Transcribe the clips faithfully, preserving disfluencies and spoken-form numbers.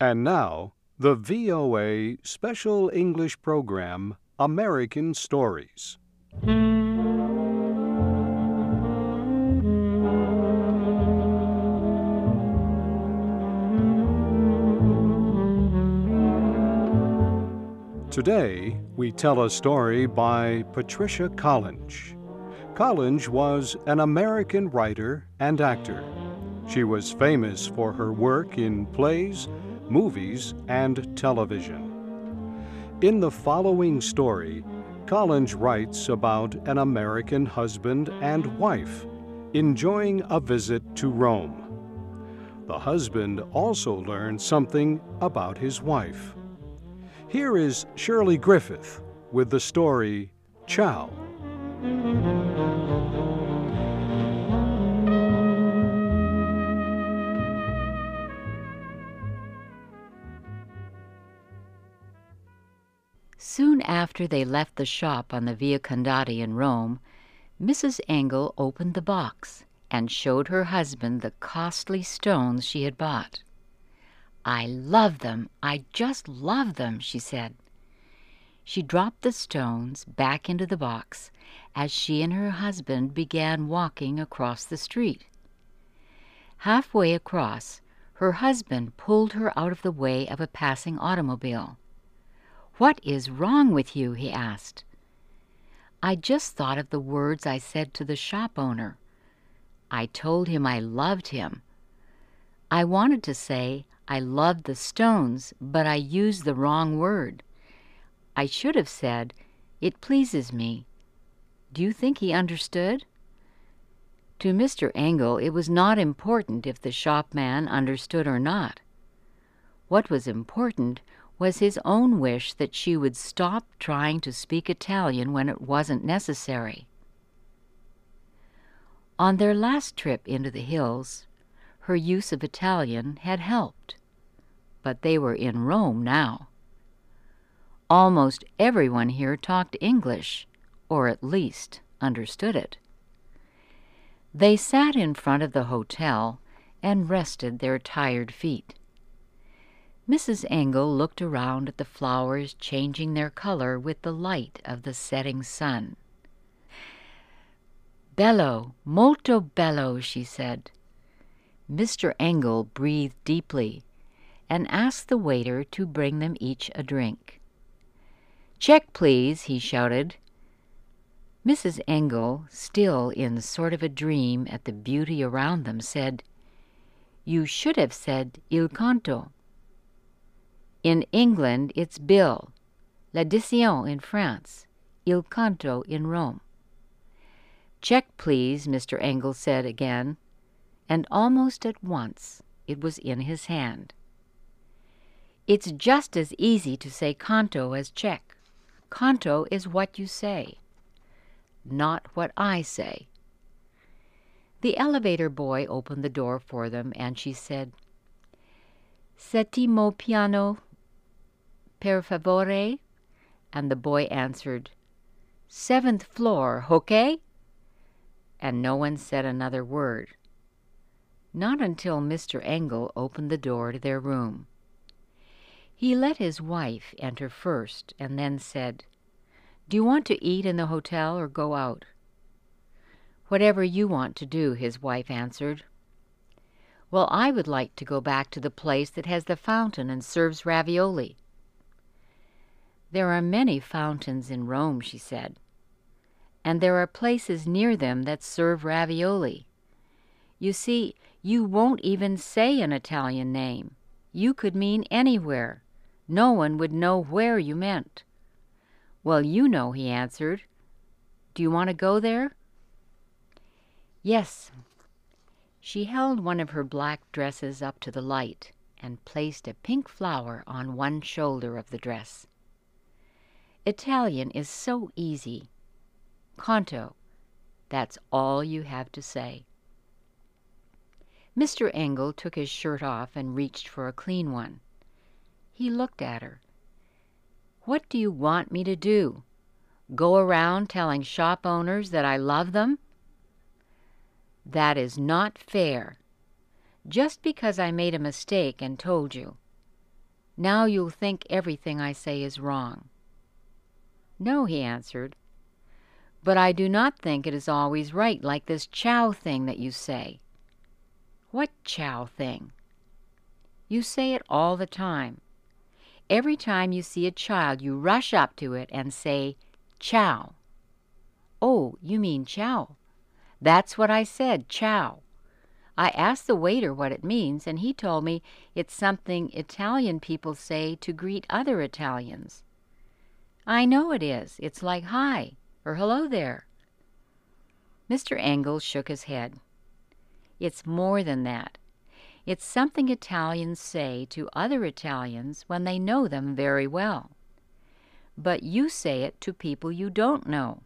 And now, the V O A Special English program, American Stories. Today, we tell a story by Patricia Collinge. Collinge was an American writer and actor. She was famous for her work in plays, movies, and television. In the following story, Collinge writes about an American husband and wife enjoying a visit to Rome. The husband also learned something about his wife. Here is Shirley Griffith with the story, Ciao. Soon after they left the shop on the Via Condotti in Rome, Missus Engel opened the box and showed her husband the costly stones she had bought. "I love them, I just love them," she said. She dropped the stones back into the box as she and her husband began walking across the street. Halfway across, her husband pulled her out of the way of a passing automobile. "What is wrong with you?" he asked. "I just thought of the words I said to the shop owner. I told him I loved him. I wanted to say I loved the stones, but I used the wrong word. I should have said, 'It pleases me.' Do you think he understood?" To Mister Engel, it was not important if the shopman understood or not. What was important was his own wish that she would stop trying to speak Italian when it wasn't necessary. On their last trip into the hills, her use of Italian had helped, but they were in Rome now. Almost everyone here talked English, or at least understood it. They sat in front of the hotel and rested their tired feet. Missus Engel looked around at the flowers changing their color with the light of the setting sun. "Bello, molto bello," she said. Mister Engel breathed deeply and asked the waiter to bring them each a drink. "Check, please," he shouted. Missus Engel, still in sort of a dream at the beauty around them, said, "You should have said il conto. In England, it's bill, l'addition in France, il conto in Rome." "Check, please," Mister Engel said again, and almost at once it was in his hand. "It's just as easy to say conto as check. Conto is what you say, not what I say." The elevator boy opened the door for them, and she said, "Settimo piano, per favore," and the boy answered, "Seventh floor, okay?" And no one said another word. Not until Mister Engel opened the door to their room. He let his wife enter first and then said, "Do you want to eat in the hotel or go out?" "Whatever you want to do," his wife answered. "Well, I would like to go back to the place that has the fountain and serves ravioli." "There are many fountains in Rome," she said, "and there are places near them that serve ravioli. You see, you won't even say an Italian name. You could mean anywhere. No one would know where you meant." "Well, you know," he answered. "Do you want to go there?" "Yes." She held one of her black dresses up to the light and placed a pink flower on one shoulder of the dress. "Italian is so easy. Conto, that's all you have to say." Mister Engel took his shirt off and reached for a clean one. He looked at her. "What do you want me to do? Go around telling shop owners that I love them? That is not fair. Just because I made a mistake and told you. Now you'll think everything I say is wrong. No, he answered. But I do not think it is always right, like this chow thing that you say. What chow thing? You say it all the time. Every time you see a child, you rush up to it and say, chow. Oh, you mean chow. That's what I said, chow. I asked the waiter what it means, and he told me it's something Italian people say to greet other Italians. I know it is. It's like hi or hello there. Mister Engel shook his head. It's more than that. It's something Italians say to other Italians when they know them very well. But you say it to people you don't know.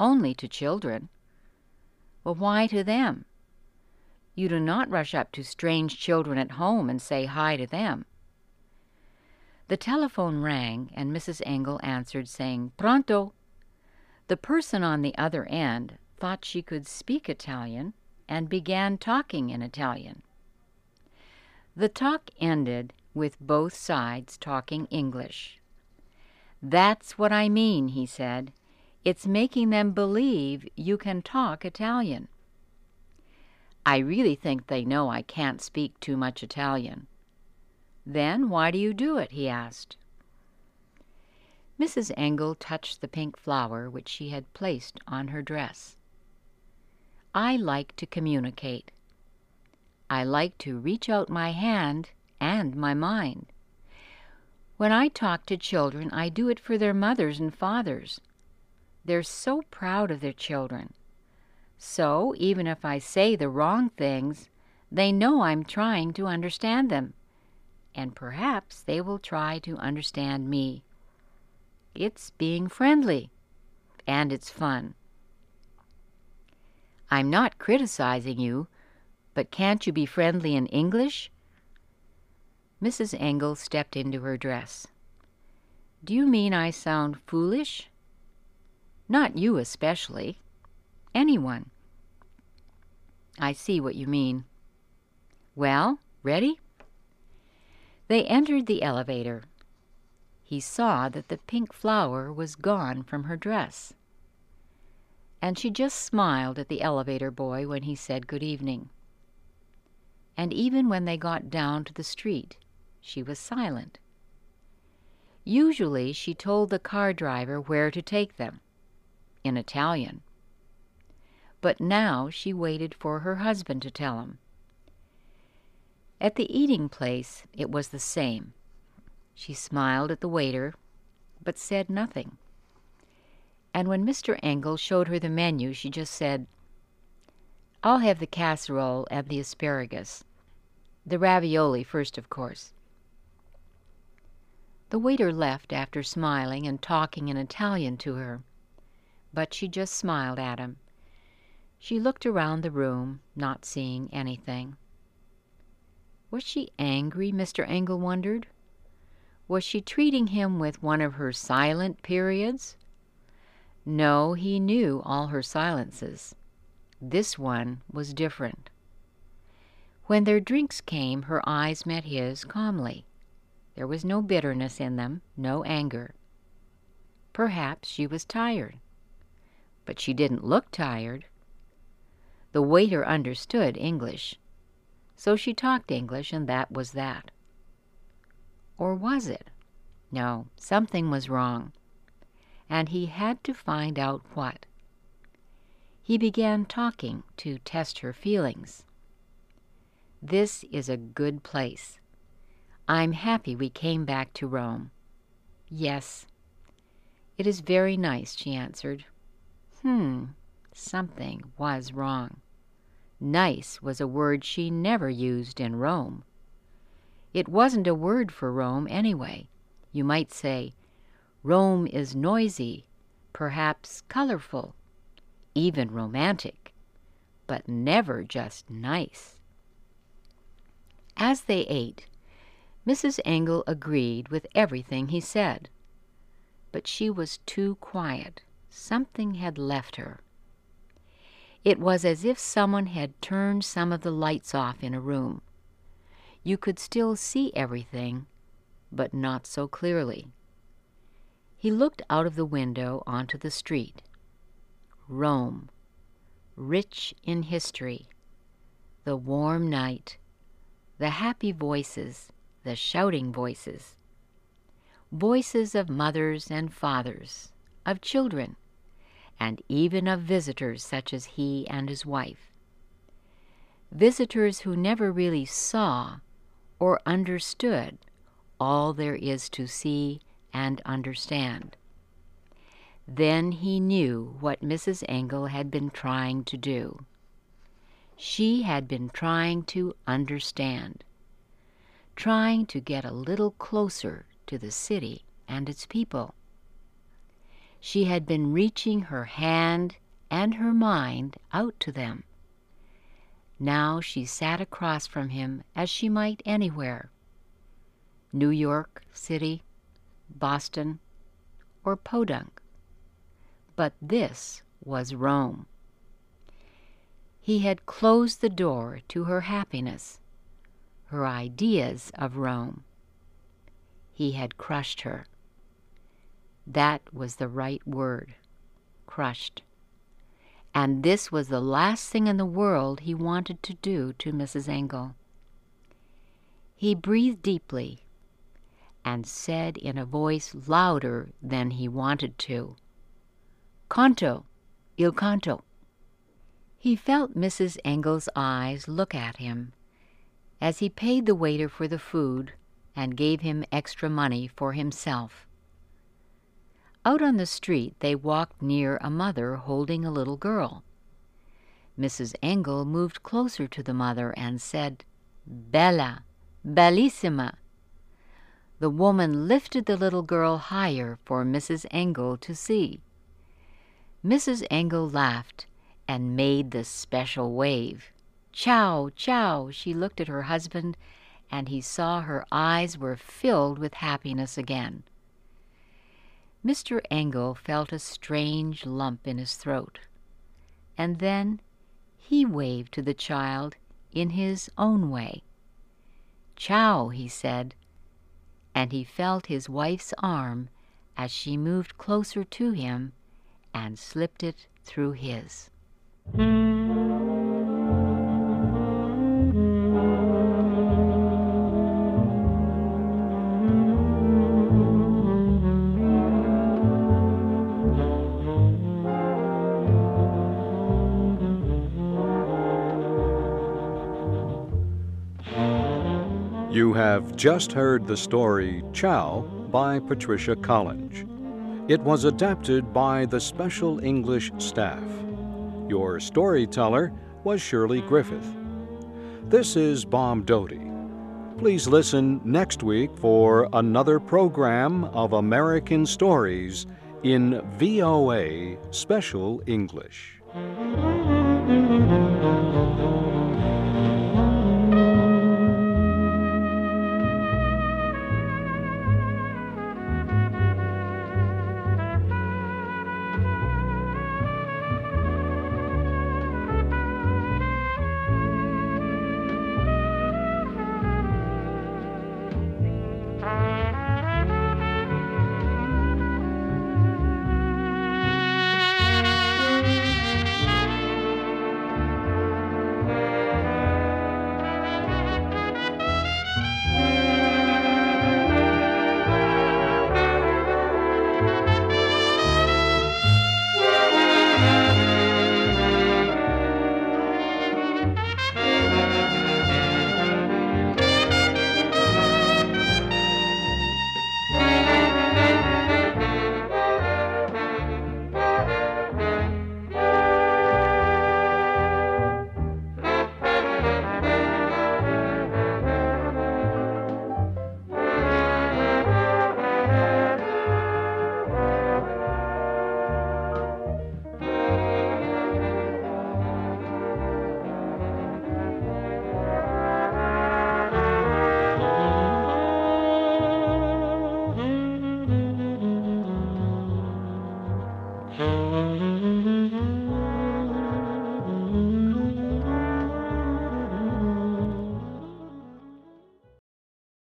Only to children. Well, why to them? You do not rush up to strange children at home and say hi to them. The telephone rang, and Missus Engel answered, saying, Pronto? The person on the other end thought she could speak Italian and began talking in Italian. The talk ended with both sides talking English. That's what I mean, he said. It's making them believe you can talk Italian. I really think they know I can't speak too much Italian. Then why do you do it? He asked. Missus Engel touched the pink flower which she had placed on her dress. I like to communicate. I like to reach out my hand and my mind. When I talk to children, I do it for their mothers and fathers. They're so proud of their children. So, even if I say the wrong things, they know I'm trying to understand them, and perhaps they will try to understand me. It's being friendly, and it's fun. I'm not criticizing you, but can't you be friendly in English? Missus Engel stepped into her dress. Do you mean I sound foolish? Not you especially. Anyone. I see what you mean. Well, ready? They entered the elevator. He saw that the pink flower was gone from her dress. And she just smiled at the elevator boy when he said good evening. And even when they got down to the street, she was silent. Usually she told the car driver where to take them, in Italian. But now she waited for her husband to tell him. At the eating place it was the same. She smiled at the waiter, but said nothing. And when Mister Engel showed her the menu, she just said, I'll have the casserole and the asparagus. The ravioli first, of course. The waiter left after smiling and talking in Italian to her, but she just smiled at him. She looked around the room, not seeing anything. Was she angry, Mister Engel wondered? Was she treating him with one of her silent periods? No, he knew all her silences. This one was different. When their drinks came, her eyes met his calmly. There was no bitterness in them, no anger. Perhaps she was tired. But she didn't look tired. The waiter understood English, so she talked English, and that was that. Or was it? No, something was wrong, and he had to find out what. He began talking to test her feelings. This is a good place. I'm happy we came back to Rome. Yes. It is very nice, she answered. Hmm. Something was wrong. Nice was a word she never used in Rome. It wasn't a word for Rome anyway. You might say, Rome is noisy, perhaps colorful, even romantic, but never just nice. As they ate, Missus Engel agreed with everything he said. But she was too quiet. Something had left her. It was as if someone had turned some of the lights off in a room. you could still see everything, but not so clearly. He looked out of the window onto the street. Rome, rich in history, the warm night, the happy voices, the shouting voices, voices of mothers and fathers, of children, and even of visitors such as he and his wife. Visitors who never really saw or understood all there is to see and understand. Then he knew what Missus Engel had been trying to do. She had been trying to understand, trying to get a little closer to the city and its people. She had been reaching her hand and her mind out to them. Now she sat across from him as she might anywhere. New York City, Boston, or Podunk. But this was Rome. He had closed the door to her happiness, her ideas of Rome. He had crushed her. That was the right word, crushed. And this was the last thing in the world he wanted to do to Missus Engel. He breathed deeply and said in a voice louder than he wanted to, "Canto, il canto." He felt Missus Engel's eyes look at him as he paid the waiter for the food and gave him extra money for himself. Out on the street they walked near a mother holding a little girl. Missus Engel moved closer to the mother and said, "Bella, bellissima." The woman lifted the little girl higher for Missus Engel to see. Missus Engel laughed and made the special wave. "Ciao, ciao," she looked at her husband, and he saw her eyes were filled with happiness again. Mister Engel felt a strange lump in his throat, and then he waved to the child in his own way. "Ciao," he said, and he felt his wife's arm as she moved closer to him and slipped it through his. You have just heard the story Ciao by Patricia Collinge. It was adapted by the Special English staff. Your storyteller was Shirley Griffith. This is Bob Doty. Please listen next week for another program of American Stories in V O A Special English.